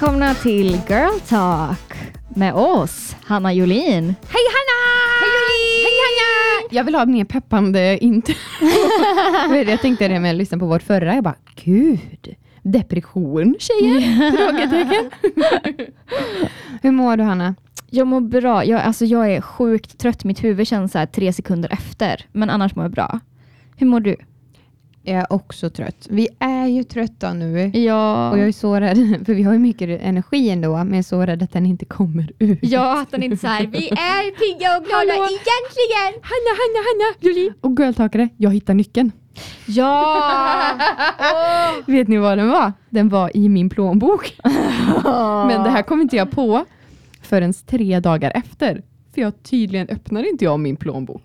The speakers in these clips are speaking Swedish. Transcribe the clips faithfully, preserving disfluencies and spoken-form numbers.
välkomna till Girl Talk med oss, Hanna Jolin. Hej Hanna! Hej Jolin! Hej Hanna! Jag vill ha mer peppande intro. Jag tänkte det när jag lyssnade på vårt förra. Jag bara, gud, depression tjejer. Frågetecken. Hur mår du Hanna? Jag mår bra. Jag, alltså, jag är sjukt trött. Mitt huvud känns så här tre sekunder efter. Men annars mår jag bra. Hur mår du? Jag är också trött. Vi är ju trötta nu. Ja. Och jag är så rädd. För vi har ju mycket energi ändå. Men jag är så rädd att den inte kommer ut. Ja, att den inte så här. Vi är pigga och glada egentligen. Hanna, Hanna, Hanna. Jolin. Och girltalkare. Jag hittar nyckeln. Ja. Oh. Vet ni vad den var? Den var i min plånbok. Oh. Men det här kom inte jag på förrän tre dagar efter. För jag tydligen öppnade inte jag min plånbok.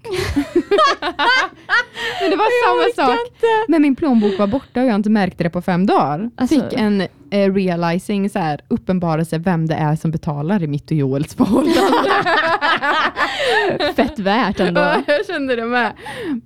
Men det var jag samma sak. Inte. Men min plånbok var borta och jag inte märkte det på fem dagar. Alltså. Fick en eh, realizing, så här, uppenbarelse vem det är som betalar i mitt och Joels förhållande. Fett värt ändå. Ja, jag kände det med.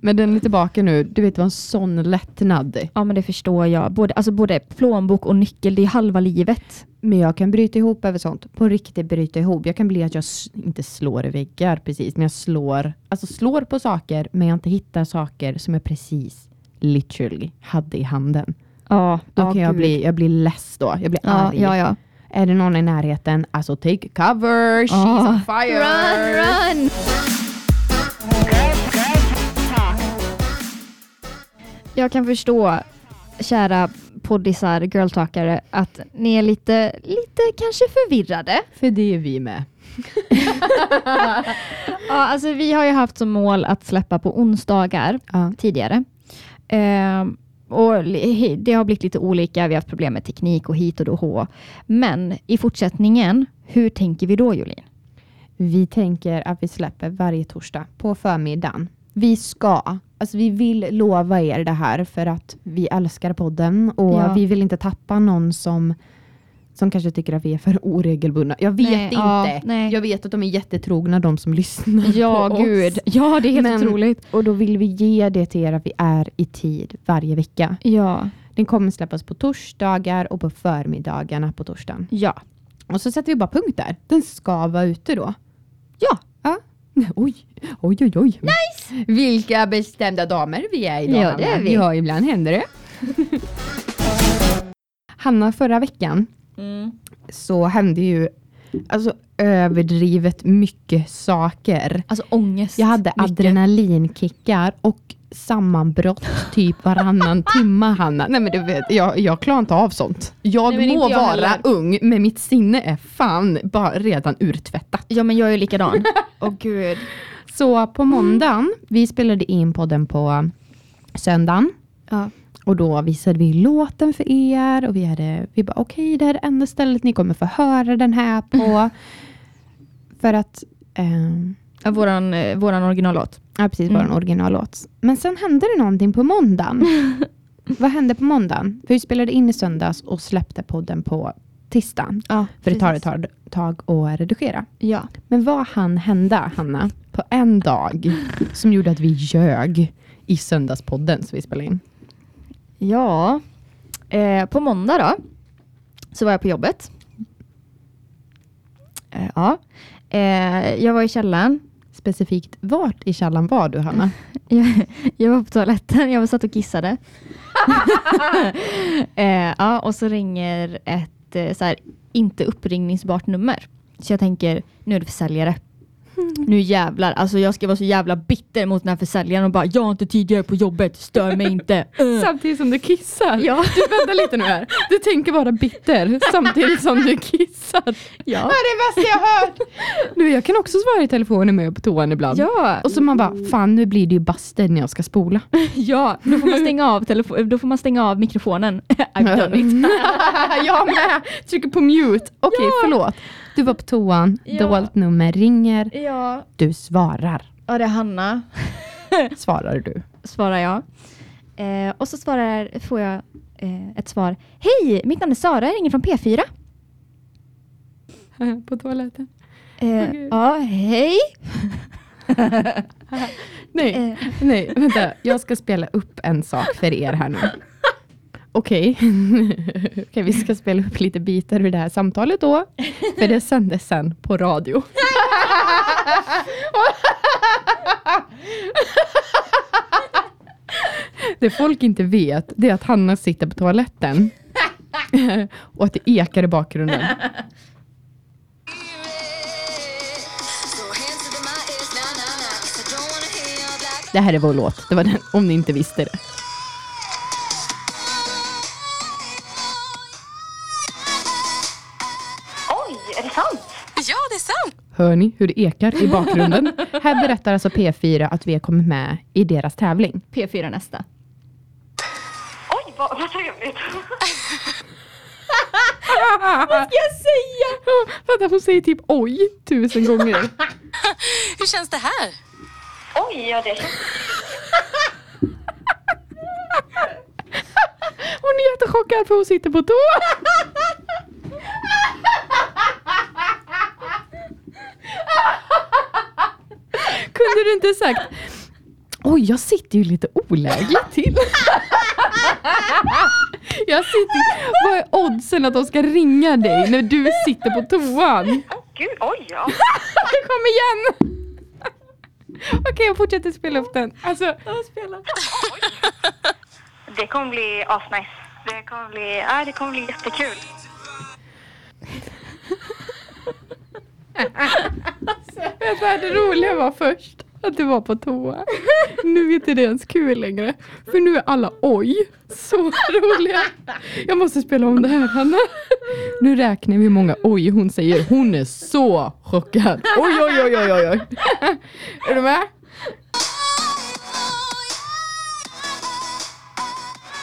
Men den är tillbaka nu. Du vet, det var en sån lättnad. Ja, men det förstår jag. Både, alltså, både plånbok och nyckel, det är halva livet. Men jag kan bryta ihop över sånt. På riktigt bryta ihop. Jag kan bli att jag s- inte slår i väggar precis. Men jag slår, alltså slår på saker. Men jag inte hittar saker som jag precis literally hade i handen. Ja. Då ja, kan jag bli, jag blir less då. Jag blir ja, arg. Ja, ja. Är det någon i närheten? Alltså take cover. She's on fire. Run, run. Jag kan förstå, kära poddisar, girltalkare, att ni är lite, lite kanske förvirrade. För det är vi med. Ja, alltså vi har ju haft som mål att släppa på onsdagar ja. tidigare. Ehm, och det har blivit lite olika. Vi har haft problem med teknik och hit och då. H. Men i fortsättningen, hur tänker vi då, Jolin? Vi tänker att vi släpper varje torsdag på förmiddagen. Vi ska, alltså vi vill lova er det här för att vi älskar podden och ja. vi vill inte tappa någon som som kanske tycker att vi är för oregelbundna. Jag vet nej, inte. Ja, nej. Jag vet att de är jättetrogna, de som lyssnar ja, på gud. Oss. Ja, det är helt Men, otroligt. Och då vill vi ge det till er att vi är i tid varje vecka. Ja. Den kommer släppas på torsdagar och på förmiddagarna på torsdagen. Ja. Och så sätter vi bara punkt där. Den ska vara ute då. Ja. Ja. Oj, oj, oj, oj. Nice! Vilka bestämda damer vi är idag. Ja, det är vi. Ja, ibland händer det. Hanna, förra veckan mm. så hände ju alltså överdrivet mycket saker. Alltså ångest. Jag hade mycket adrenalinkickar och sammanbrott typ varannan timme, Hanna. Nej, men du vet, jag, jag klarar inte av sånt. Jag Nej, må jag vara heller. ung, men mitt sinne är fan bara redan urtvättat. Ja, men jag är ju likadan. Åh, gud. Så på måndagen, vi spelade in podden på söndagen. Ja. Och då visade vi låten för er. Och vi hade, vi bara, okej, okay, det här är det enda stället ni kommer få höra den här på. För att Eh, Ja, våran, eh, våran originallåt. Ja, precis, mm. våran originallåt. Men sen hände det någonting på måndagen. Vad hände på måndagen? För vi spelade in i söndags och släppte podden på tisdagen. Ja, för precis. det tar ett tag att redigera. Ja. Men vad hann hända, Hanna, på en dag som gjorde att vi ljög i söndagspodden som vi spelade in? Ja, eh, på måndag då så var jag på jobbet. Eh, ja, eh, jag var i källaren. Specifikt, vart i källan var du, Hanna? Jag, jag var på toaletten, jag var satt och kissade. eh, ja, och så ringer ett så här, inte uppringningsbart nummer. Så jag tänker, nu är det försäljare. Nu jävlar, alltså jag ska vara så jävla bitter mot den här försäljaren och bara, jag är inte tidigare på jobbet, stör mig inte. Uh. Samtidigt som du kissar. Ja. Du väntar lite nu här. Du tänker vara bitter samtidigt som du kissar. Ja. Det är det bästa jag hört. Du, jag kan också svara i telefonen med på toan ibland. Ja. Och så man bara, fan nu blir det ju bastad när jag ska spola. Ja, då får man stänga av, telefo- då får man stänga av mikrofonen. I've done it. Jag med, trycker på mute. Okej, okay, ja. förlåt. Du var på toan, ja. dolt nummer ringer. Ja. Du svarar. Ja, det är Hanna. Svarar du? Svarar jag. Eh, och så svarar, får jag eh, ett svar. Hej, mitt namn är Sara, jag ringer från P fyra. På toaletten. Eh, oh, ja, hej. nej, eh. nej, vänta. Jag ska spela upp en sak för er här nu. Okej, okay. okay, vi ska spela upp lite bitar ur det här samtalet då. För det sändes sen på radio. Det folk inte vet, det är att Hanna sitter på toaletten. Och att det ekar i bakgrunden. Det här är vår låt, det var den, om ni inte visste det. Hör ni hur det ekar i bakgrunden? Här berättar alltså P fyra att vi har kommit med i deras tävling. P fyra nästa. Oj, vad, vad trevligt. Vad ska jag säga? Vänta, hon säger typ oj tusen gånger. Hur känns det här? Oj, ja det känns... Hon är jättechockad för hon sitter på tå. Kunde du inte sagt oj, jag sitter ju lite olägligt till. Jag sitter... Vad är oddsen att de ska ringa dig när du sitter på toan? Åh, gud, oj ja. Kom igen. Okej, okay, jag fortsätter spela upp den. Alltså, jag spelar. Det kommer bli asnice. Det kommer bli... Ja, det kommer bli jättekul. Det här det roliga var först att du var på toa. Nu är inte det ens kul längre. För nu är alla oj. Så roliga. Jag måste spela om det här, Hanna. Nu räknar vi hur många oj hon säger. Hon är så chockad. Oj, oj, oj, oj, oj. Är du med?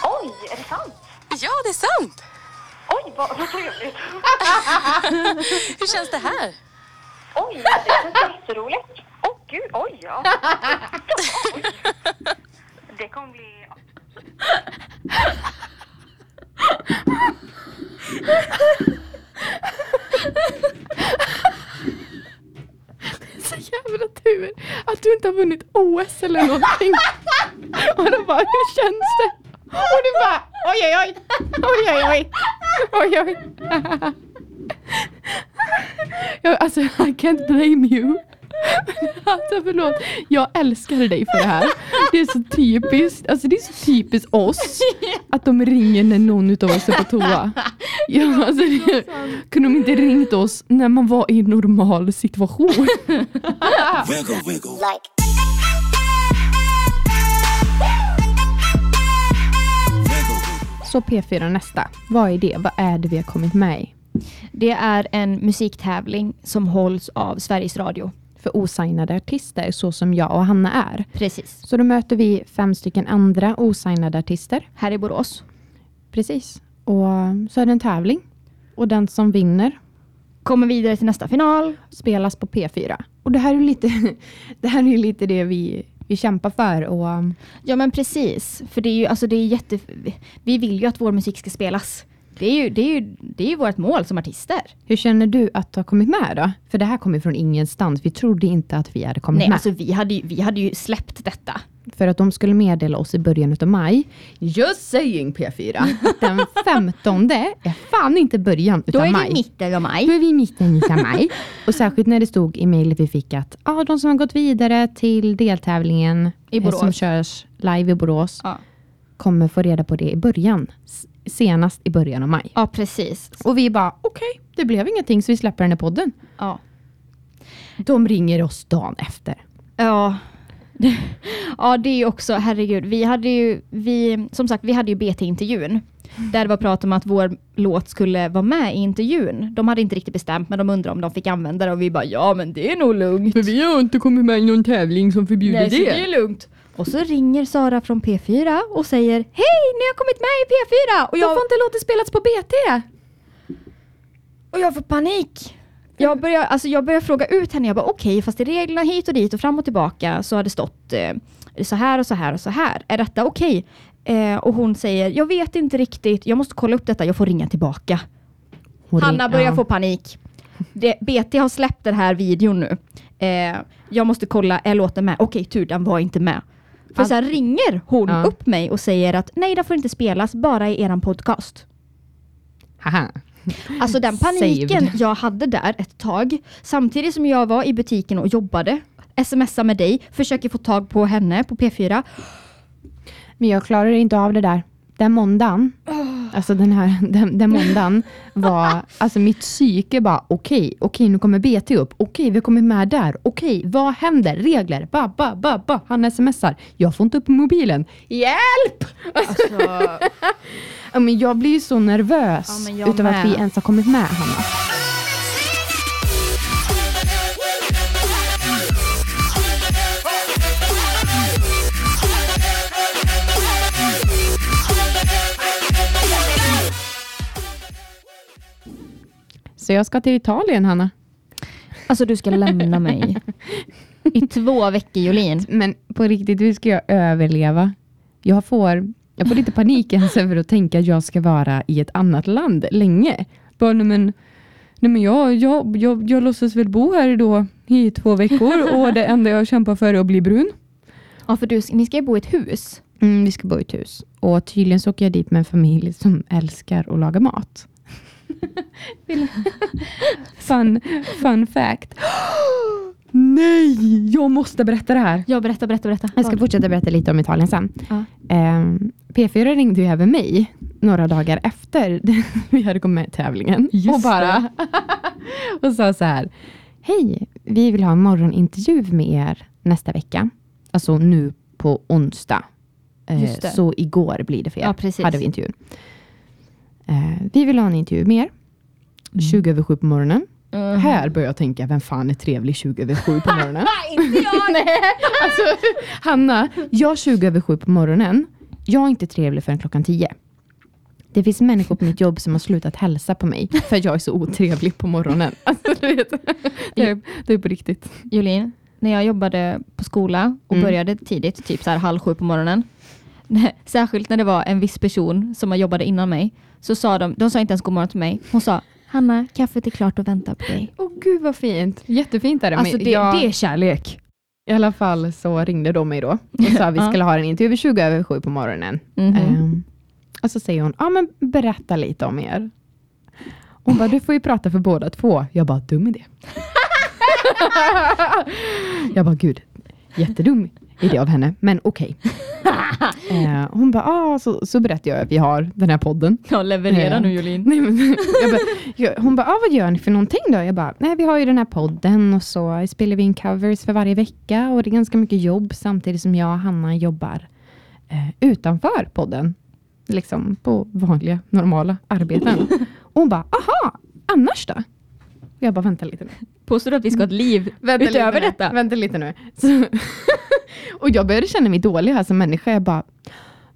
Oj, är det sant? Ja, det är sant. Oj, vad trevligt. Hur känns det här? Oj, det känns jätteroligt. Åh oh, gud, oj ja. Oj. Det kommer bli... Så jävla tur att du inte har vunnit O S eller någonting. Och då bara, hur känns det? Och du bara, oj oj oj. Oj oj oj. Oj oj. Jag, alltså, I can't blame you. Alltså, förlåt. Jag älskar dig för det här. Det är så typiskt. Alltså, det är så typiskt oss att de ringer när någon utav oss är på toa. Ja, alltså, det, kunde de inte ringt oss när man var i en normal situation? Wiggle, wiggle. Like. Så P fyra nästa. Vad är det? Vad är det vi har kommit med i? Det är en musiktävling som hålls av Sveriges Radio. För osignade artister, så som jag och Hanna är. Precis. Så då möter vi fem stycken andra osignade artister. Här i Borås. Precis. Och så är det en tävling. Och den som vinner kommer vidare till nästa final. Spelas på P fyra. Och det här är lite det, här är lite det vi... Vi kämpar för och... Ja men precis, för det är ju alltså det är jätte... Vi vill ju att vår musik ska spelas. Det är ju, det är ju, det är ju vårt mål som artister. Hur känner du att du har kommit med då? För det här kommer från ingenstans. Vi trodde inte att vi hade kommit Nej, med. Nej alltså vi hade, ju, vi hade ju släppt detta. För att de skulle meddela oss i början av maj. Just saying P fyra. Den femtonde är fan inte början utav maj. Då är vi i mitten av maj. Då är vi i mitten av maj. Och särskilt när det stod i mejlet vi fick att ah, de som har gått vidare till deltävlingen i Borås. Som körs live i Borås ja. Kommer få reda på det i början. Senast i början av maj. Ja, precis. Och vi bara, okej, okay, det blev ingenting så vi släpper den i podden. Ja. De ringer oss dagen efter. Ja, ja det är ju också, herregud vi hade ju, vi, som sagt vi hade ju B T-intervjun där det var prat om att vår låt skulle vara med i intervjun. De hade inte riktigt bestämt men de undrade om de fick använda det och vi bara, ja men det är nog lugnt för vi har inte kommit med i någon tävling som förbjuder Nej, det. Nej så det är lugnt. Och så ringer Sara från P fyra och säger hej, ni har kommit med i P fyra och jag får inte låta spelas på B T. Och jag får panik. Jag börjar, alltså jag börjar fråga ut henne. Jag bara okej, okay, fast i reglerna hit och dit och fram och tillbaka så har det stått eh, så här och så här och så här. Är detta okej? Okay? Eh, och hon säger, jag vet inte riktigt. Jag måste kolla upp detta, jag får ringa tillbaka. Hon Hanna ring, börjar ja. få panik. Det, B T har släppt den här videon nu. Eh, jag måste kolla, är låten med? Okej, okay, tur, den var inte med. För så här ringer hon ja. upp mig och säger att nej, det får inte spelas, bara i eran podcast. Haha. Alltså den paniken Saved. jag hade där ett tag, samtidigt som jag var i butiken och jobbade, smsar med dig, försöker få tag på henne på P fyra. Men jag klarar inte av det där. Den måndagen, oh. alltså den här, den, den måndagen var, alltså mitt psyke bara, okej, okay, okej okay, nu kommer B T upp, okej okay, vi kommer med där, okej, okay, vad händer, regler, ba, ba, ba, ba, han smsar, jag får inte upp mobilen, hjälp! Alltså... ja, men jag blir ju så nervös ja, utav med. att vi ens har kommit med, Hanna. Så jag ska till Italien, Hanna. Alltså du ska lämna mig. I två veckor, Jolin. Men på riktigt, hur ska jag överleva? Jag får, jag får lite panik ens över att tänka att jag ska vara i ett annat land länge. Bara, nej men, nej men jag, jag, jag, jag låtsas väl bo här då i två veckor. Och det enda jag kämpar för är att bli brun. Ja, för du, ni ska ju bo i ett hus. Mm, vi ska bo i ett hus. Och tydligen så åker jag dit med en familj som älskar att laga mat. fun, fun fact. Nej, jag måste berätta det här. Jag berättar, berätta, berätta. Jag ska fortsätta berätta lite om Italien sen. Ja. um, P fyra ringde ju även mig några dagar efter vi hade kommit med tävlingen. Just och bara och sa så här: hej, vi vill ha en morgonintervju med er nästa vecka. Alltså nu på onsdag. uh, Så igår blir det för er. Ja, hade vi intervjun. Vi vill ha en intervju med er. tjugo över sju på morgonen. Mm. Här börjar jag tänka, vem fan är trevlig tjugo över sju på morgonen? Inte jag! Nej. Alltså, Hanna, jag tjugo över sju på morgonen. Jag är inte trevlig förrän klockan tio. Det finns människor på mitt jobb som har slutat hälsa på mig. För jag är så otrevlig på morgonen. Alltså, du vet, det, är, det är på riktigt. Jolin, när jag jobbade på skola och mm. började tidigt, typ så här halv sju på morgonen. Särskilt när det var en viss person som jobbade innan mig. Så sa de, de sa inte ens god morgon till mig. Hon sa, Hanna, kaffet är klart och väntar på dig. Åh oh, gud vad fint. Jättefint är det. Alltså det, jag... det är kärlek. I alla fall så ringde de mig då. Och sa vi skulle ha en intervju tjugo över sju på morgonen. Mm-hmm. Um, och så säger hon, ja ah, men berätta lite om er. Hon bara, du får ju prata för båda två. Jag bara, dum idé. jag bara, gud, jättedum idé av henne. Men okej. Okay. Eh, hon bara, ah, så, så berättar jag att vi har den här podden. Ja, leverera eh, nu Jolin. Nej, men, jag ba, jag, hon bara, ah, vad gör ni för någonting då? Jag bara, nej vi har ju den här podden och så spelar vi in covers för varje vecka. Och det är ganska mycket jobb samtidigt som jag och Hanna jobbar eh, utanför podden. Liksom på vanliga, normala arbeten. Och hon bara, aha, annars då? Jag bara, vänta lite nu. Påstår du att vi ska ha ett liv vänta utöver lite detta? Vänta lite nu. Så, och jag började känna mig dålig här som människa. Jag bara,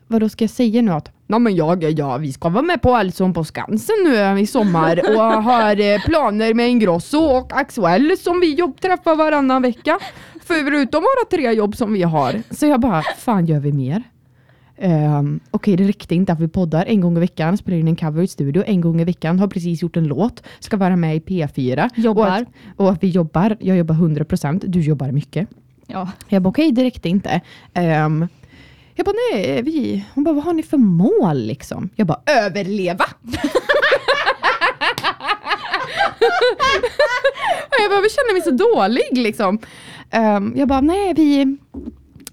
vadå ska jag säga nu? Att, nej men jag, ja, vi ska vara med på Allsång på Skansen nu i sommar. Och har planer med Ingrosso och Axwell som vi jobbträffar varannan vecka. Förutom våra tre jobb som vi har. Så jag bara, fan gör vi mer? Um, Okej, okay, det räckte inte att vi poddar en gång i veckan, spelar in en cover i studio en gång i veckan, har precis gjort en låt, ska vara med i P fyra. Jobbar. Och att, och att vi jobbar, jag jobbar hundra procent, du jobbar mycket. Ja. Jag bara, okej, okay, det räckte inte. Um, jag bara, nej, vi... Hon bara, vad har ni för mål liksom? Jag bara, överleva! jag bara, jag känner mig så dålig liksom. Um, jag bara, nej, vi...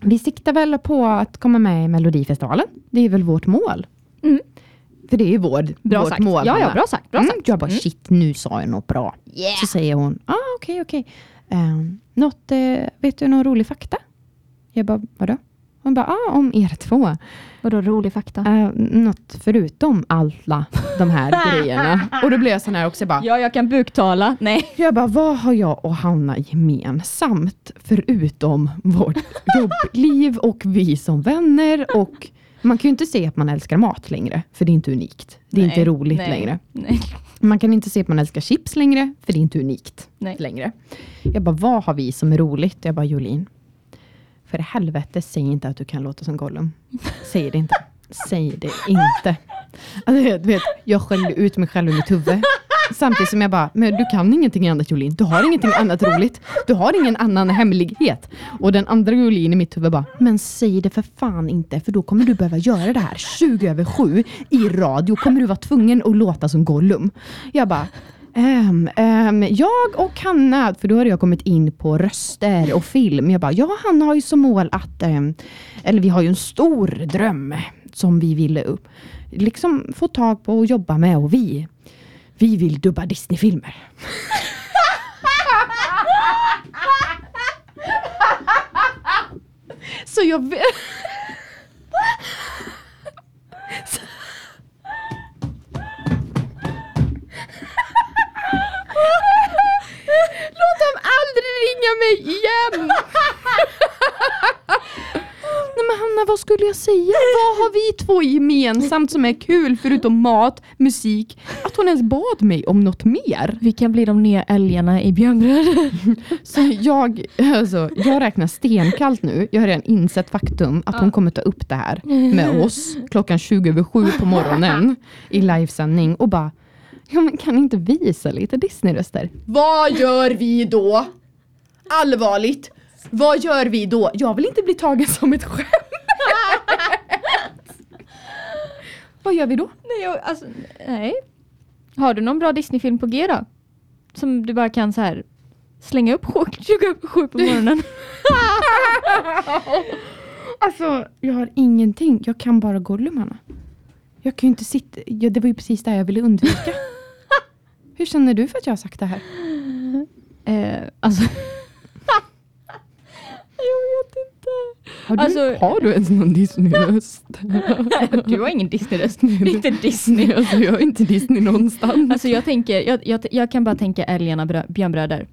Vi siktar väl på att komma med i Melodifestivalen. Det är väl vårt mål. Mm. För det är ju vår, bra vårt sagt. mål. Ja, ja, bra sagt. Bra mm. sagt. Jag bara, mm. shit, nu sa jag något bra. Yeah. Så säger hon, ah, okej, okay, okej. Okay. Um, något, uh, vet du någon rolig fakta? Jag bara, vadå? Hon bara, ah, om er två. Vadå rolig fakta? Uh, något förutom alla de här grejerna. Och då blev jag sån här också. Jag bara, ja, jag kan buktala. Nej. Jag bara, vad har jag och Hanna gemensamt förutom vårt jobbliv och vi som vänner? Och man kan ju inte se att man älskar mat längre. För det är inte unikt. Det är nej, inte roligt nej, längre. Nej. Man kan inte se att man älskar chips längre. För det är inte unikt nej. längre. Jag bara, vad har vi som är roligt? Jag bara, Jolin. För helvete, säg inte att du kan låta som Gollum. Säg det inte. Säg det inte. Alltså, du vet, jag skällde ut mig själv i mitt huvud. Samtidigt som jag bara, men du kan ingenting annat Jolin. Du har ingenting annat roligt. Du har ingen annan hemlighet. Och den andra Jolin i mitt huvud bara, men säg det för fan inte. För då kommer du behöva göra det här tjugo över sju i radio. Kommer du vara tvungen att låta som Gollum. Jag bara... Um, um, jag och Hanna, för då har jag kommit in på röster och film. Jag bara, ja, Hanna har ju som mål att um, eller vi har ju en stor dröm som vi ville upp liksom få tag på och jobba med, och vi vi vill dubba Disney-filmer. Så jag låt dem aldrig ringa mig igen. Nej men Hanna, vad skulle jag säga? Vad har vi två gemensamt som är kul förutom mat, musik? Att hon ens bad mig om något mer. Vi kan bli de nya älgarna i Björnbröd. Så jag, alltså, jag räknar stenkallt nu. Jag har redan insett faktum att hon kommer ta upp det här med oss klockan tjugo över sju på morgonen i livesändning och bara, ja, men kan inte visa lite Disney-röster? Vad gör vi då? Allvarligt. Vad gör vi då? Jag vill inte bli tagen som ett skämt. Vad gör vi då? Nej, jag, alltså, nej. Har du någon bra Disney-film på G då? Som du bara kan så här slänga upp tjugo över sju på morgonen. Alltså, jag har ingenting. Jag kan bara Gollumarna. Jag kan ju inte sitta... Ja, det var ju precis det jag ville undvika. Hur känner du för att jag har sagt det här? Eh, alltså... jag vet inte. Har du, alltså... har du ens någon Disney-röst? Du har ingen Disney-röst. Inte Disney. Alltså, jag är inte Disney någonstans. Alltså, jag, tänker, jag, jag, jag kan bara tänka älgarna, Björnbröder.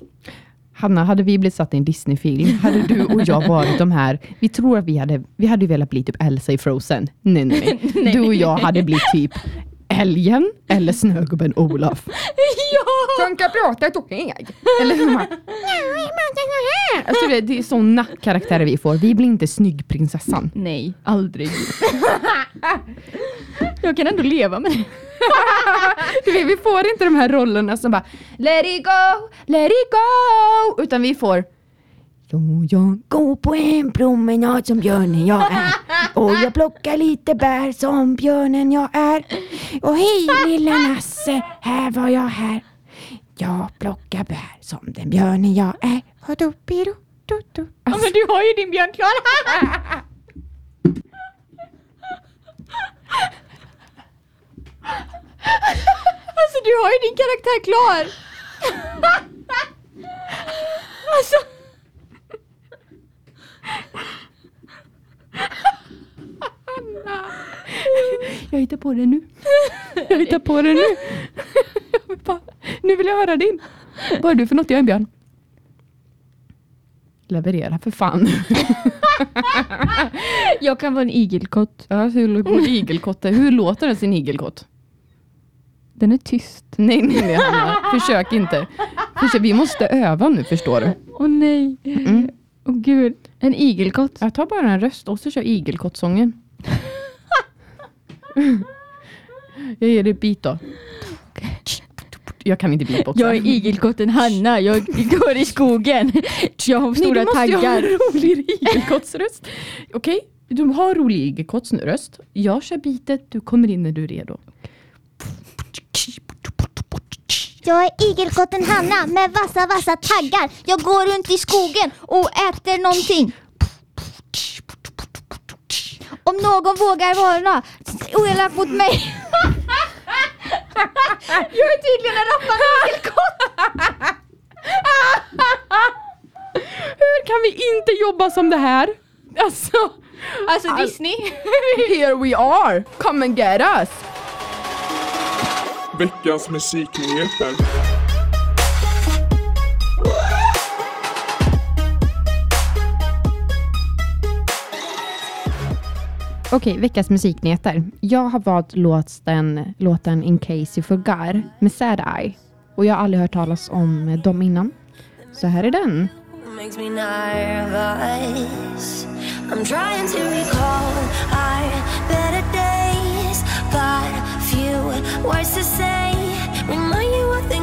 Hanna, hade vi blivit satt i en Disney-film, hade du och jag varit de här... Vi tror att vi hade, vi hade velat bli typ Elsa i Frozen. Nej, nej, nej. Du och jag hade blivit typ... Älgen eller snögubben Olof. Ja! Som kan prata ett och ägg. Eller hur man... Alltså det, det är sådana karaktärer vi får. Vi blir inte snyggprinsessan. Nej, aldrig. Jag kan ändå leva med det. vi, vi får inte de här rollerna som bara let it go, let it go. Utan vi får... Jo, jag går på en promenad som björnen jag är. Och jag plockar lite bär som björnen jag är. Och hej lilla Nasse, här var jag här. Jag plockar bär som den björnen jag är. Och då, då, då, då. Alltså. Ja, men du har ju din björn klar. Alltså du har ju din karaktär klar. Alltså... Hanna. Jag hittar på det nu. Jag hittar på det nu. Nu vill jag höra din. Vad är du för något? Jag är en björn. Leverera för fan. Jag kan vara en igelkott. Ja, hur går igelkotten? Hur låter den sin igelkott? Den är tyst. Nej, nej, nej Hanna. Försök inte. Försök. Vi måste öva nu, förstår du. Åh oh, nej. Mm. Åh oh, gud, en igelkott. Jag tar bara en röst och så kör igelkottsången. Jag ger det ett bit då. Jag kan inte bli på också. Jag är igelkotten Hanna, jag går i skogen. Jag har stora nej, taggar. Nej, måste jag ha en rolig igelkottsröst. Okej, okay, du har rolig igelkottsröst. Jag kör bitet, du kommer in när du är redo. Jag är igelkotten Hanna med vassa, vassa taggar. Jag går runt i skogen och äter någonting. Om någon vågar vara oelak mot mig. Jag är tydligen en rappad igelkott. Hur kan vi inte jobba som det här? Alltså, alltså Disney. Here we are. Come and get us. Veckans musiknyheter. Okej, veckans musiknyheter. Jag har valt låten, låten In Case You Forgot med Sad Eye. Och jag har aldrig hört talas om dem innan. Så här är den. Makes me nervous. I'm trying to recall our better days. But few words to say. Remind you of the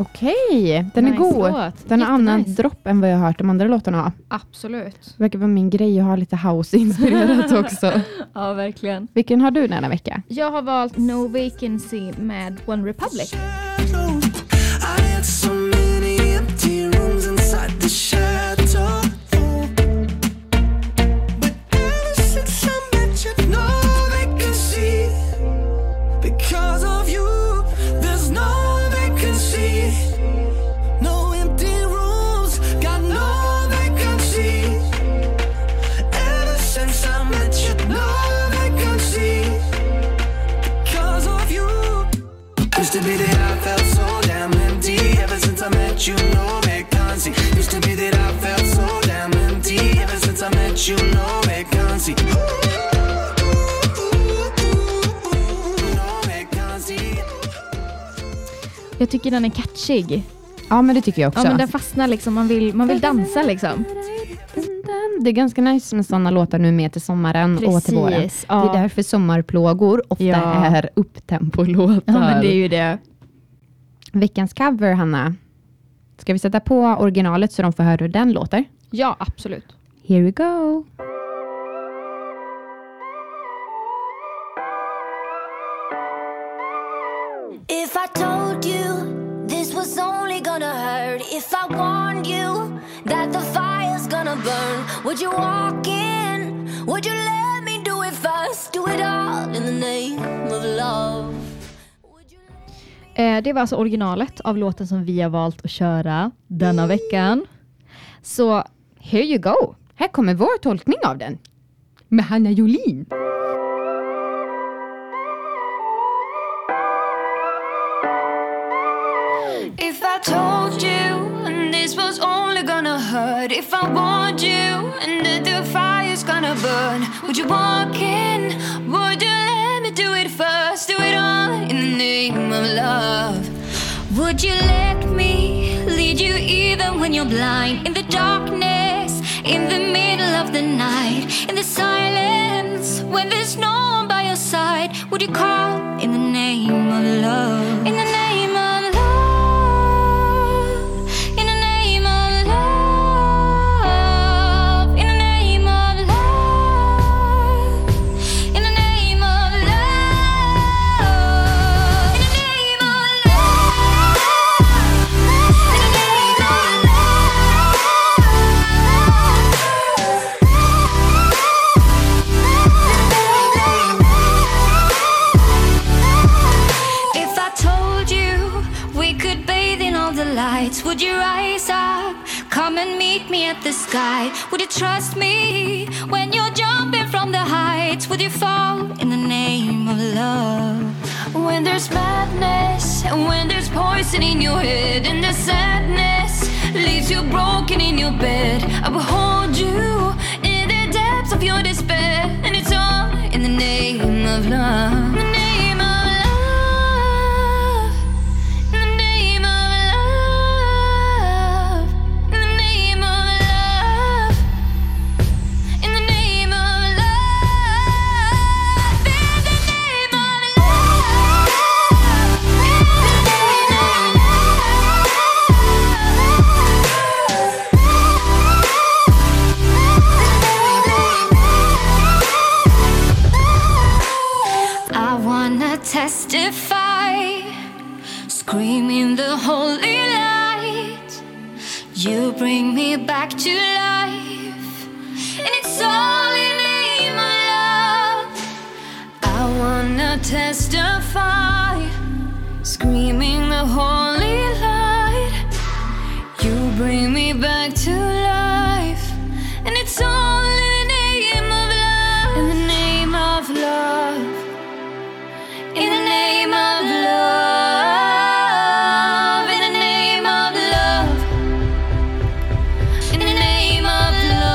Okej, den nice är god. Låt. Den har annan nice dropp än vad jag har hört de andra låtarna ha. Absolut. Det verkar vara min grej att ha lite house-inspirerat också. Ja, verkligen. Vilken har du denna vecka? Jag har valt No Vacancy med One Republic. Used to be that I felt so damn empty. Ever since I met you, no vacancy. Used to be that I felt so damn empty. Ever since I met you, no vacancy. No vacancy. Jag tycker den är catchig. Ja, men det tycker jag också. Ja, men den fastnar liksom. Man vill, man vill dansa liksom. Det är ganska nice med sådana låtar nu med till sommaren. Precis, och till våren. Ja. Det är därför sommarplågor ofta ja. är upptempolåtar. Ja, men det är ju det. Veckans cover, Hanna. Ska vi sätta på originalet så de får höra hur den låter? Ja, absolut. Here we go. If I told you this was only gonna hurt, if I warned you that the fire's gonna burn, would you walk in? Would you let me do it first? Do it all in the name of love. eh, Det var alltså originalet av låten som vi har valt att köra denna veckan. Så here you go. Här kommer vår tolkning av den med Hanna Jolin. If I told you and this was only gonna hurt, if I warned you and that the fire's gonna burn, would you walk in? Would you let me do it first? Do it all in the name of love. Would you let me lead you even when you're blind? In the darkness, in the middle of the night, in the silence, when there's no one by your side, would you call in the name of love? In the name of lights, would you rise up? Come and meet me at the sky. Would you trust me when you're jumping from the heights? Would you fall in the name of love? When there's madness and when there's poison in your head, and the sadness leaves you broken in your bed, I will hold you in the depths of your despair, and it's all in the name of love. Testify, screaming the holy light. You bring me back to life, and it's all in the name of love. I wanna testify, screaming the holy light. You bring me back to life, and it's all in the name of love. In the name of love. In the name of love, in the name of love, in the name of love.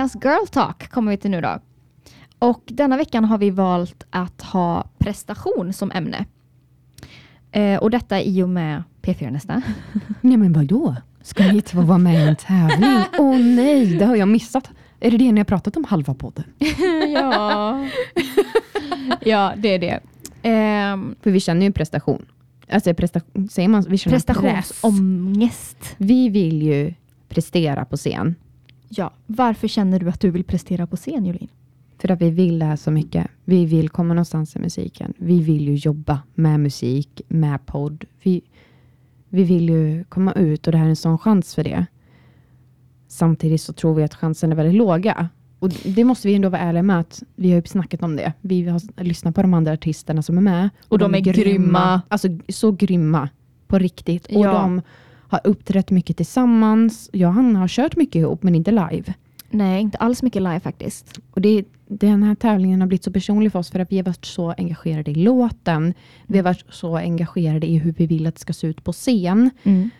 veckans Girl Talk kommer vi till nu då. Och denna veckan har vi valt att ha prestation som ämne. Eh, och detta i och med P fyra nästa. Nej men vadå? Ska ni inte vara med i en tävling? Åh oh, nej, det har jag missat. Är det det ni har pratat om halva podden? Ja. Ja, det är det. Um, För vi känner ju en prestation. Alltså prestation, säger man, vi känner prestationsångest. Vi vill ju prestera på scen. Ja, varför känner du att du vill prestera på scen, Jolin? För att vi vill det här så mycket. Vi vill komma någonstans i musiken. Vi vill ju jobba med musik, med podd. Vi, vi vill ju komma ut och det här är en sån chans för det. Samtidigt så tror vi att chansen är väldigt låga. Och det måste vi ändå vara ärliga med att vi har ju snackat om det. Vi har lyssnat på de andra artisterna som är med. Och, och de, de är grymma. grymma. Alltså så grymma. På riktigt. Och ja. De har uppträtt mycket tillsammans. Jag och Hanna har kört mycket ihop men inte live. Nej, inte alls mycket live faktiskt. Och det, den här tävlingen har blivit så personlig för oss för att vi har varit så engagerade i låten. Vi har varit så engagerade i hur vi vill att det ska se ut på scen. Mm.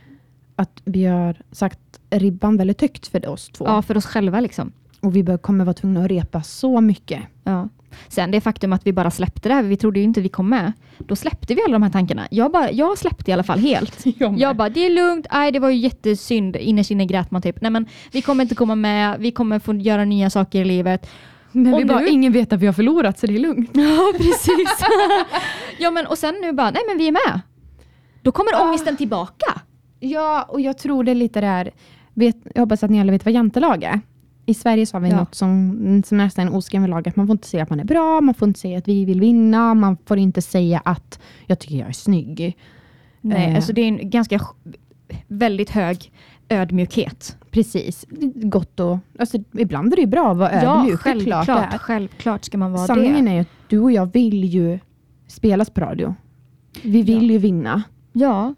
Att vi har sagt ribban väldigt högt för oss två. Ja, för oss själva liksom. Och vi kommer vara tvungna att repa så mycket. Ja. Sen det faktum att vi bara släppte det här. Vi trodde ju inte vi kom med. Då släppte vi alla de här tankarna. Jag, bara, jag släppte i alla fall helt. Jag, jag bara, det är lugnt. Aj, det var ju jättesynd. Innerst inne grät man typ. Nej men, vi kommer inte komma med. Vi kommer få göra nya saker i livet. Men och vi bara, nu... ingen vet att vi har förlorat så det är lugnt. Ja, precis. Ja men, och sen nu bara, nej men vi är med. Då kommer ah. ångesten tillbaka. Ja, och jag tror det är lite där. Vet, jag hoppas att ni alla vet vad jantelag är. I Sverige så har vi ja. något som, som nästan är en oskriven lag. Att man får inte säga att man är bra. Man får inte säga att vi vill vinna. Man får inte säga att jag tycker jag är snygg. Nej, eh. alltså det är en ganska väldigt hög ödmjukhet. Precis. Gott och, alltså, ibland är det ju bra att vara ödmjuk. Ja, självklart. Självklart, självklart ska man vara sanningen det. Sanningen är ju att du och jag vill ju spelas på radio. Vi vill ja. ju vinna. Ja.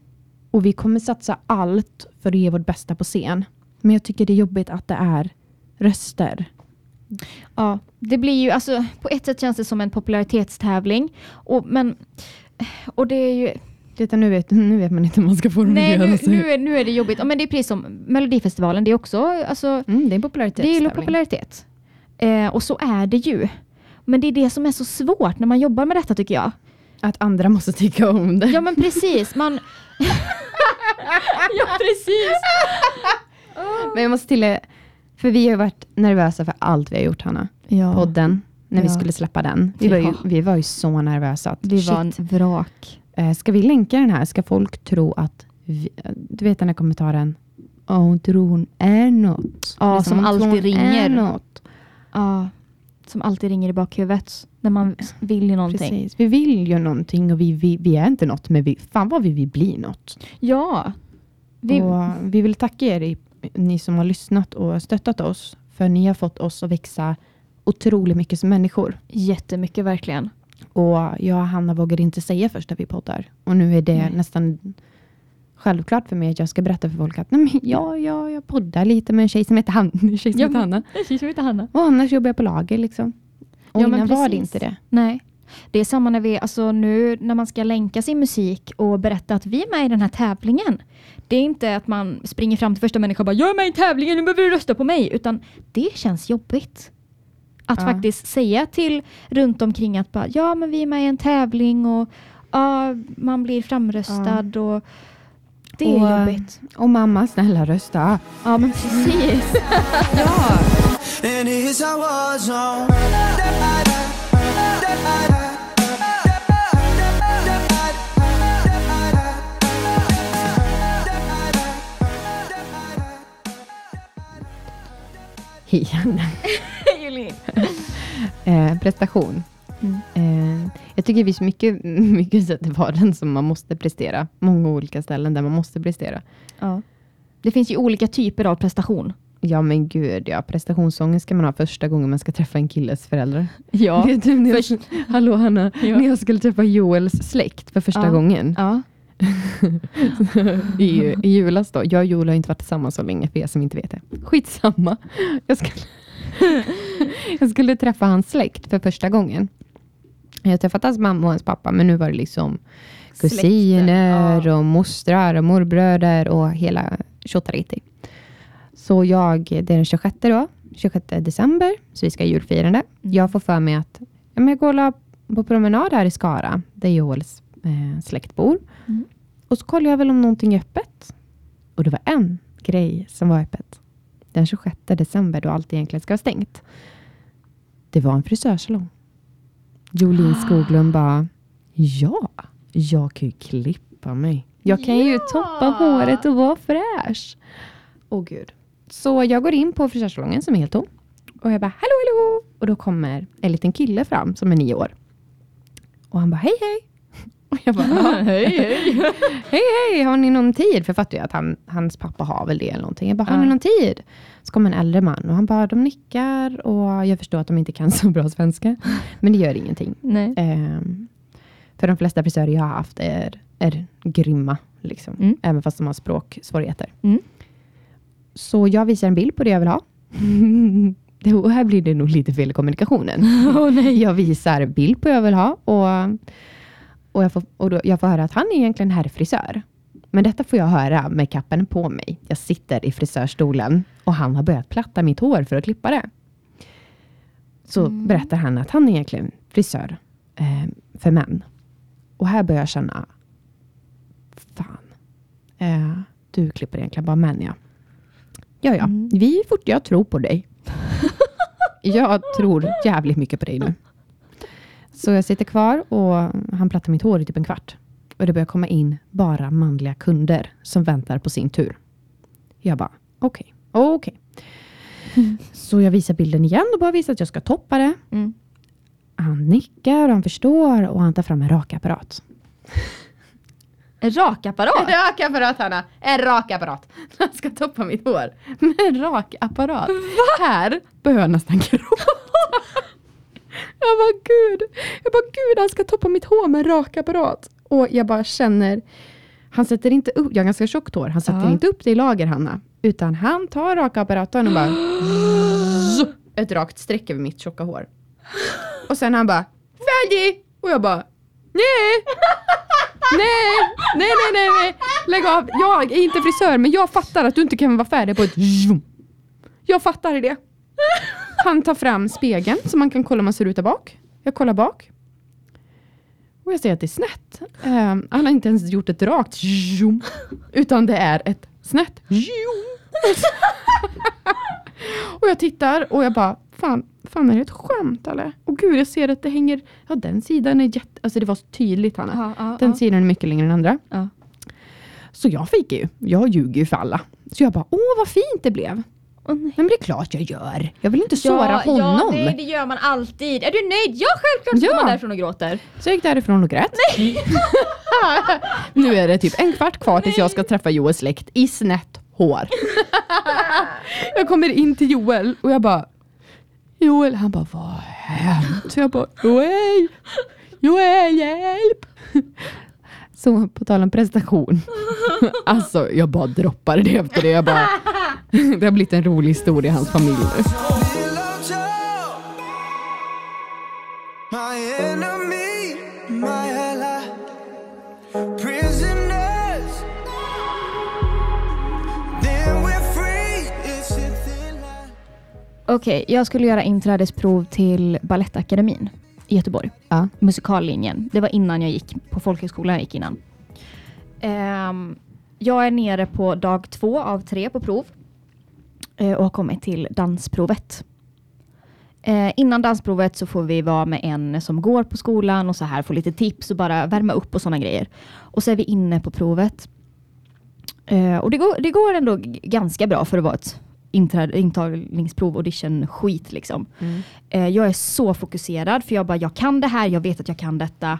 Och vi kommer satsa allt för att ge vårt bästa på scen. Men jag tycker det är jobbigt att det är röster. Ja, det blir ju, alltså på ett sätt känns det som en popularitetstävling. Och, men, och det är ju... Titta, nu vet, nu vet man inte om man ska få det. Nej, nu, nu, är, nu är det jobbigt. Ja, men det är precis som Melodifestivalen, det är också, alltså... Mm, det är en popularitetstävling. Det är popularitet. Eh, och så är det ju. Men det är det som är så svårt när man jobbar med detta tycker jag. Att andra måste tycka om det. Ja, men precis. Man... ja, precis. Oh. Men jag måste till... För vi har varit nervösa för allt vi har gjort, Hanna. Ja. Podden, när ja. vi skulle släppa den. Vi var ju, vi var ju så nervösa. Att, vi shit, var en vrak. Ska vi länka den här? Ska folk tro att... Vi, du vet den här kommentaren. Ja, oh, hon tror hon är något. Ja, liksom, som alltid ringer. Något. Ja, som alltid ringer i bakhuvudet. När man vill ju någonting. Precis. Vi vill ju någonting och vi, vi, vi är inte något. Men vi, fan vad vi vill bli något. Ja. Vi, och vi vill tacka er i... Ni som har lyssnat och stöttat oss. För ni har fått oss att växa otroligt mycket som människor. Jättemycket verkligen. Och jag och Hanna vågade inte säga först när vi poddar. Och nu är det nej. nästan självklart för mig att jag ska berätta för folk att nej, men jag, jag, jag poddar lite med en tjej som heter Hanna. En tjej som ja, heter Hanna. En tjej som heter Hanna. Och annars jobbar jag på lager liksom. Och ja, innan var det inte det. Nej. Det är samma när vi, alltså nu när man ska länka sin musik och berätta att vi är med i den här tävlingen. Det är inte att man springer fram till första människan och bara jag är med i tävlingen, nu behöver du rösta på mig. Utan det känns jobbigt. Att ja. faktiskt säga till runt omkring att bara, ja men vi är med i en tävling och ja, man blir framröstad ja. och det är och, jobbigt. Och mamma snälla rösta. Ja men precis. Ja. Igen. eh, prestation. Mm. Eh, jag tycker det finns mycket, mycket sätt i vardagen som man måste prestera. Många olika ställen där man måste prestera. Ja. Det finns ju olika typer av prestation. Ja men gud, ja. Prestationsångest ska man ha första gången man ska träffa en killes föräldrar. Ja. Vet du, när jag, hallå Hanna, ja. när jag skulle träffa Joels släkt för första ja. gången. Ja. I, I julas då. Jag och Joel har inte varit tillsammans så länge för er som inte vet det. Skitsamma. Jag skulle, jag skulle träffa hans släkt för första gången. Jag har träffat hans mamma och hans pappa, men nu var det liksom kusiner ja. och mostrar och morbröder och hela tjottariti. Så jag, det är den tjugosjätte då. tjugosjätte december. Så vi ska julfirande. Jag får för mig att ja, jag går på promenad här i Skara. Där Joels eh, släkt bor. Mm. Och så kollar jag väl om någonting är öppet. Och det var en grej som var öppet. Den tjugosjätte december då allt egentligen ska vara stängt. Det var en frisörsalong. Jolin Skoglund bara, ja, jag kan ju klippa mig. Jag kan ja. ju toppa håret och vara fräsch. Åh oh, gud. Så jag går in på frisörsalongen som är helt tom. Och jag bara, hallå, hallå. Och då kommer en liten kille fram som är nio år. Och han bara, hej, hej. Och jag bara, hej, hej. Hej, hej, har ni någon tid? För fattar jag att han, hans pappa har väl det eller någonting. Jag bara, har ni någon tid? Så kommer en äldre man och han bara, de nickar. Och jag förstår att de inte kan så bra svenska. Men det gör ingenting. Nej. Um, för de flesta frisörer jag har haft är, är grymma. Liksom. Mm. Även fast de har språksvårigheter. Mm. Så jag visar en bild på det jag vill ha. Och här blir det nog lite fel i kommunikationen. Och när jag visar bild på det jag vill ha. Och... Och, jag får, och då, jag får höra att han är egentligen herrfrisör. Men detta får jag höra med kappen på mig. Jag sitter i frisörstolen och han har börjat platta mitt hår för att klippa det. Så mm. berättar han att han är egentligen frisör eh, för män. Och här börjar jag känna, fan, eh, du klipper egentligen bara män, ja. Ja, ja, mm. vi fort, jag tror på dig. Jag tror jävligt mycket på dig nu. Så jag sitter kvar och han plattar mitt hår i typ en kvart. Och det börjar komma in bara manliga kunder som väntar på sin tur. Jag bara, okej, okay, okej. Okay. Mm. Så jag visar bilden igen och bara visar att jag ska toppa det. Mm. Han nickar och han förstår och han tar fram en rakapparat. En rakapparat? En rakapparat, Hanna. En rakapparat. Han ska toppa mitt hår. Men en rakapparat. Va? Här behöver jag nästan gråta. Jag bara, gud. Jag bara, gud, han ska toppa mitt hår med en rakapparat. Och jag bara känner, han sätter inte upp, jag har ganska tjockt hår, han sätter ja. inte upp det i lager, Hanna. Utan han tar rakapparaten och bara, ett rakt streck över mitt tjocka hår. Och sen han bara, färdig! Och jag bara, nej! Nej, nej, nej, nej, nej. Lägg av, jag är inte frisör, men jag fattar att du inte kan vara färdig på ett. Jag fattar det. Han tar fram spegeln så man kan kolla om man ser ut där bak. Jag kollar bak. Och jag ser att det är snett. Um, han har inte ens gjort ett rakt. Utan det är ett snett. Och jag tittar och jag bara, fan, fan är det ett skämt eller? Och gud, jag ser att det hänger. Ja, den sidan är jätte... Alltså det var så tydligt, Hanna. Ja, ja, den ja. sidan är mycket längre än andra. Ja. Så jag fick ju. Jag ljuger ju för alla. Så jag bara, åh vad fint det blev. Oh, nej. Men det är klart jag gör. Jag vill inte såra ja, honom. Ja, nej, det gör man alltid. Är du nöjd? Jag självklart kommer ja. därifrån och gråter. Så jag gick därifrån och grät. Nej. Nu är det typ en kvart kvar tills nej. jag ska träffa Joels släkt i snett hår. Jag kommer in till Joel och jag bara, Joel, han bara, vad hänt? Så jag bara, Joel, Joel, hjälp. Så på tal om prestation. Alltså, jag bara droppar det efter det. Jag bara... Det har blivit en rolig historia i hans familj. Okej, okay, jag skulle göra inträdesprov till Balettakademin i Göteborg. Ja. Musikallinjen. Det var innan jag gick på folkhögskolan jag gick innan. Um, jag är nere på dag två av tre på prov. Och har kommit till dansprovet. Eh, innan dansprovet så får vi vara med en som går på skolan. Och så här får lite tips och bara värma upp och sådana grejer. Och så är vi inne på provet. Eh, och det går, det går ändå g- ganska bra för att vara ett inträ- intagningsprov, audition, skit liksom. Mm. Eh, jag är så fokuserad för jag bara, jag kan det här, jag vet att jag kan detta.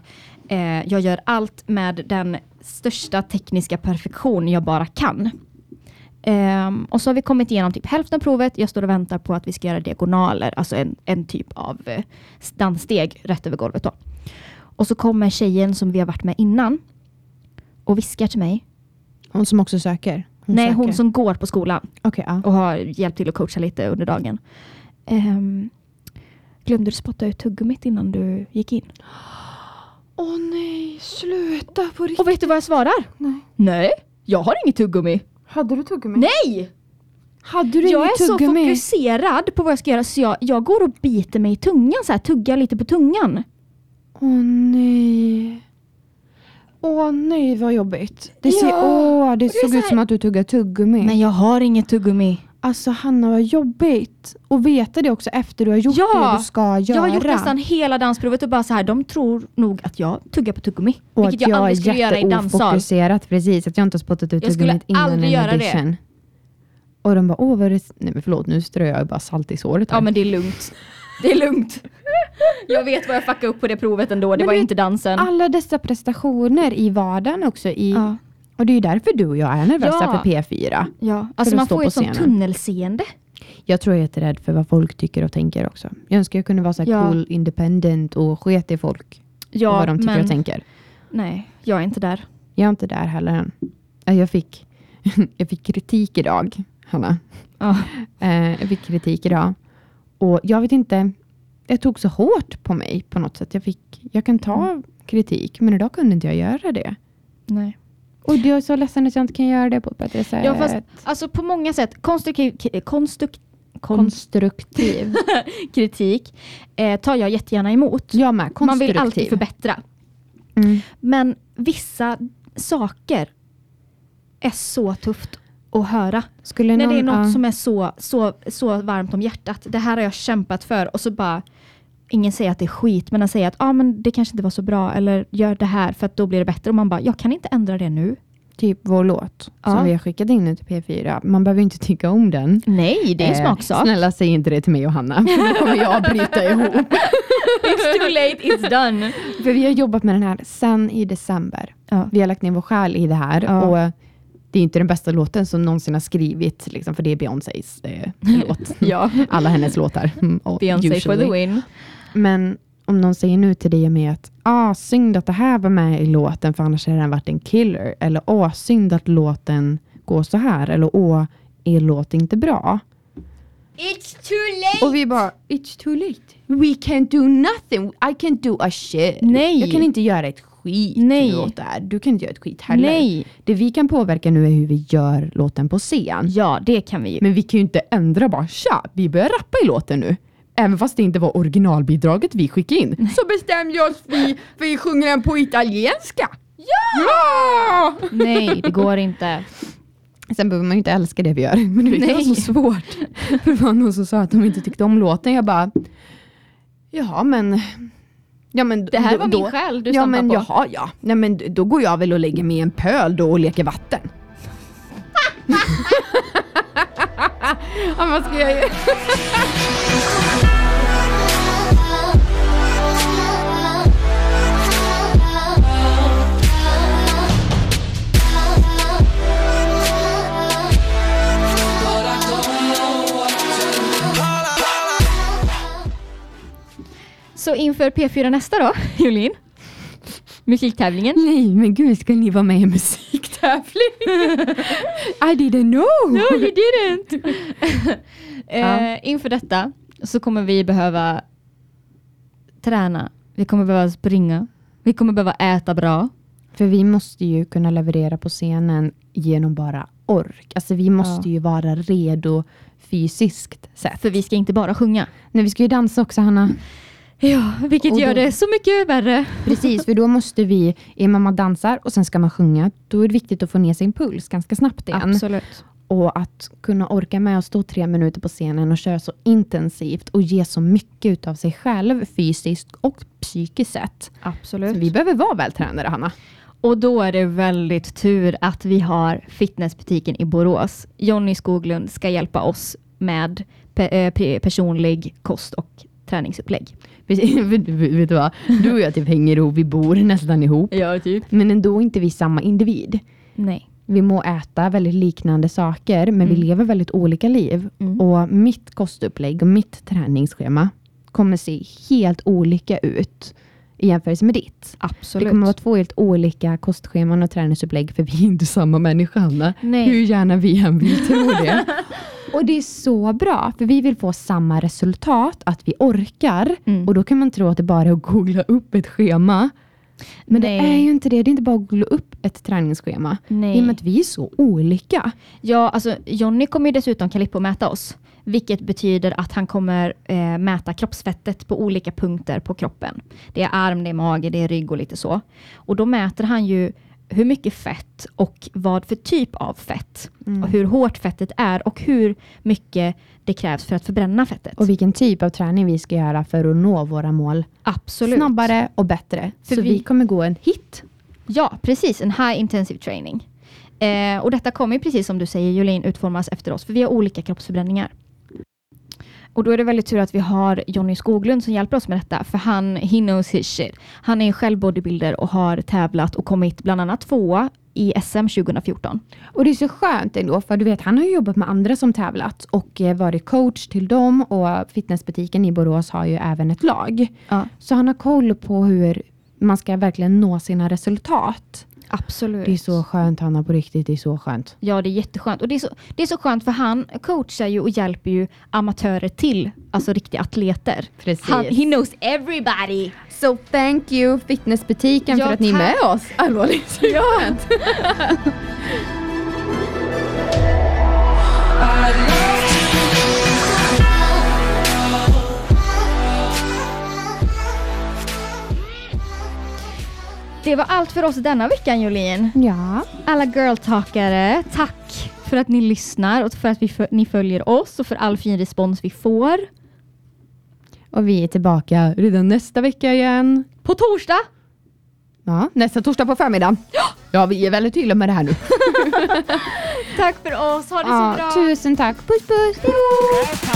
Eh, jag gör allt med den största tekniska perfektion jag bara kan. Um, och så har vi kommit igenom typ hälften av provet. Jag står och väntar på att vi ska göra diagonaler. Alltså en, en typ av eh, danssteg rätt över golvet då. Och så kommer tjejen som vi har varit med innan och viskar till mig. Hon som också söker? Hon Nej, söker. Hon som går på skolan. Okay, uh. Och har hjälpt till att coacha lite under dagen. um, Glömde du spotta ut tuggummit innan du gick in? Åh oh, nej, sluta på riktigt. Och vet du vad jag svarar? Nej, nej jag har inget tuggummi. Hade du tuggummi? Nej! Hade du jag är så fokuserad på vad jag ska göra så jag, jag går och biter mig i tungan så här, tuggar lite på tungan. Åh nej. Åh nej, vad jobbigt. Det ser ja. åh, det såg ut som att du tuggar tuggummi. Nej, jag har inget tuggummi. Alltså Hanna, vad jobbigt. Och veta det också efter du har gjort ja. det du ska göra. Jag har gjort nästan hela dansprovet och bara så här, de tror nog att jag tuggar på tuggummi. Och vilket jag, jag aldrig skulle göra i danssal. Jag är jätteofokuserat, precis. Att jag inte har spottat ut tuggummet innan en audition. Det. Och de bara, åh vad är det? Nej men förlåt, nu strör jag bara salt i såret här. Ja men det är lugnt. Det är lugnt. Jag vet vad jag fuckade upp på det provet ändå. Det men var inte dansen. Alla dessa prestationer i vardagen också. I, ja. Och det är ju därför du och jag är nervösa ja. för P fyra. Ja, alltså man får ju sånt tunnelseende. Jag tror jag är jätterädd för vad folk tycker och tänker också. Jag önskar jag kunde vara så här ja. cool, independent och sket i folk. Ja, vad de tycker men... och tänker. Nej, jag är inte där. Jag är inte där heller än. Jag fick, jag fick kritik idag, Hanna. Ja. Jag fick kritik idag. Och jag vet inte, jag tog så hårt på mig på något sätt. Jag, fick, jag kan ta mm. kritik, men idag kunde inte jag göra det. Nej. Och det är så ledsen att jag inte kan göra det på ett bättre sätt. Ja, fast, alltså på många sätt, konstruktiv, konstruk, konstruktiv. kritik eh, tar jag jättegärna emot. Jag med, man vill alltid förbättra. Mm. Men vissa saker är så tufft och höra. Skulle när någon, det är något ja. som är så, så, så varmt om hjärtat. Det här har jag kämpat för. Och så bara, ingen säger att det är skit. Men han säger att ah, men det kanske inte var så bra. Eller gör det här för att då blir det bättre. Och man bara, jag kan inte ändra det nu. Typ vår låt ja. som vi har skickat in nu till P fyra. Man behöver inte tycka om den. Nej, det är en eh, smaksak. Snälla, säg inte det till mig och Hanna. För då kommer jag bryta ihop. It's too late, it's done. För vi har jobbat med den här sen i december. Ja. Vi har lagt ner vår själ i det här. Ja. Och... det är inte den bästa låten som någonsin har skrivit. Liksom, för det är Beyoncés eh, låt. ja. Alla hennes låtar. Beyoncé for the win. Men om någon säger nu till dig med att ah, synd att det här var med i låten för annars hade den varit en killer. Eller åh, ah, synd att låten går så här. Eller åh, är låten inte bra? It's too late! Och vi bara, it's too late. We can't do nothing. I can't do a shit. Nej. Jag kan inte göra ett skit Nej. låt där. Du kan inte göra ett skit heller. Nej. Det vi kan påverka nu är hur vi gör låten på scen. Ja, det kan vi ju. Men vi kan ju inte ändra bara, tja, vi börjar rappa i låten nu. Även fast det inte var originalbidraget vi skickade in. Nej. Så bestämde jag oss vi, vi sjunger den på italienska. Ja! ja! Nej, det går inte. Sen behöver man ju inte älska det vi gör. Men det är så svårt. För man också sa att de inte tyckte om låten. Jag bara, jaha men... ja, men det här då, var min själ du ja, stampade men, på. Jaha, ja. Nej, men då går jag väl och lägger mig i en pöl då och leker vatten. ja, vad ska jag göra? Så inför P fyra nästa då, Jolin. Musiktävlingen. Nej, men gud, ska ni vara med i musiktävling? I didn't know. No, you didn't. eh, inför detta så kommer vi behöva träna. Vi kommer behöva springa. Vi kommer behöva äta bra. För vi måste ju kunna leverera på scenen genom bara ork. Alltså vi måste ja. ju vara redo fysiskt sett. För vi ska inte bara sjunga. Nej, vi ska ju dansa också, Hanna. Ja, vilket då, gör det så mycket värre. Precis, för då måste vi, är man dansar och sen ska man sjunga, då är det viktigt att få ner sin puls ganska snabbt igen. Absolut. Och att kunna orka med att stå tre minuter på scenen och köra så intensivt och ge så mycket av sig själv fysiskt och psykiskt sett. Absolut. Så vi behöver vara vältränade, Hanna. Och då är det väldigt tur att vi har fitnessbutiken i Borås. Johnny Skoglund ska hjälpa oss med pe- pe- personlig kost och träningsupplägg. Vet du vad? Du och jag typ hänger ihop, vi bor nästan ihop. Ja, typ. Men ändå inte vi samma individ. Nej. Vi må äta väldigt liknande saker, men mm. vi lever väldigt olika liv. Mm. Och mitt kostupplägg och mitt träningsschema kommer se helt olika ut i jämförelse med ditt. Absolut. Det kommer vara två helt olika kostscheman och träningsupplägg, för vi är inte samma människa. Nej. Hur gärna vi än vill tro det. Och det är så bra, för vi vill få samma resultat, att vi orkar. Mm. Och då kan man tro att det bara är att googla upp ett schema. Men det Nej. är ju inte det. Det är inte bara att googla upp ett träningsschema. Nej. I och med att vi är så olika. Ja, alltså Johnny kommer ju dessutom kalippomäta oss. Vilket betyder att han kommer eh, mäta kroppsfettet på olika punkter på kroppen. Det är arm, det är mage, det är rygg och lite så. Och då mäter han ju hur mycket fett och vad för typ av fett. Mm. Och hur hårt fettet är och hur mycket det krävs för att förbränna fettet. Och vilken typ av träning vi ska göra för att nå våra mål. Absolut. Snabbare och bättre. För så vi... vi kommer gå en hit. Ja, precis. En high intensive training. Eh, och detta kommer precis som du säger, Jolin, utformas efter oss. För vi har olika kroppsförbränningar. Och då är det väldigt tur att vi har Johnny Skoglund som hjälper oss med detta. För han, he knows his shit. Han är själv bodybuilder och har tävlat och kommit bland annat tvåa i S M tjugo fjorton. Och det är så skönt ändå, för du vet, han har jobbat med andra som tävlat och varit coach till dem. Och fitnessbutiken i Borås har ju även ett lag. Ja. Så han har koll på hur man ska verkligen nå sina resultat. Absolut. Det är så skönt, Hanna, på riktigt. Det är så skönt. Ja, det är jätteskönt. Och det är så, det är så skönt, för han coachar ju och hjälper ju amatörer till, alltså riktiga atleter. Precis. Han, he knows everybody. So thank you, fitnessbutiken, ja, för att ni är med oss. Allvarligt, så skönt. Det var allt för oss denna veckan, Jolin. Ja. Alla girltalkare, tack för att ni lyssnar och för att vi för, ni följer oss och för all fin respons vi får. Och vi är tillbaka redan nästa vecka igen. På torsdag? Ja, nästa torsdag på förmiddagen. Ja, ja, vi är väldigt tydliga med det här nu. Tack för oss, ha det så ja, bra. Tusen tack, puss puss.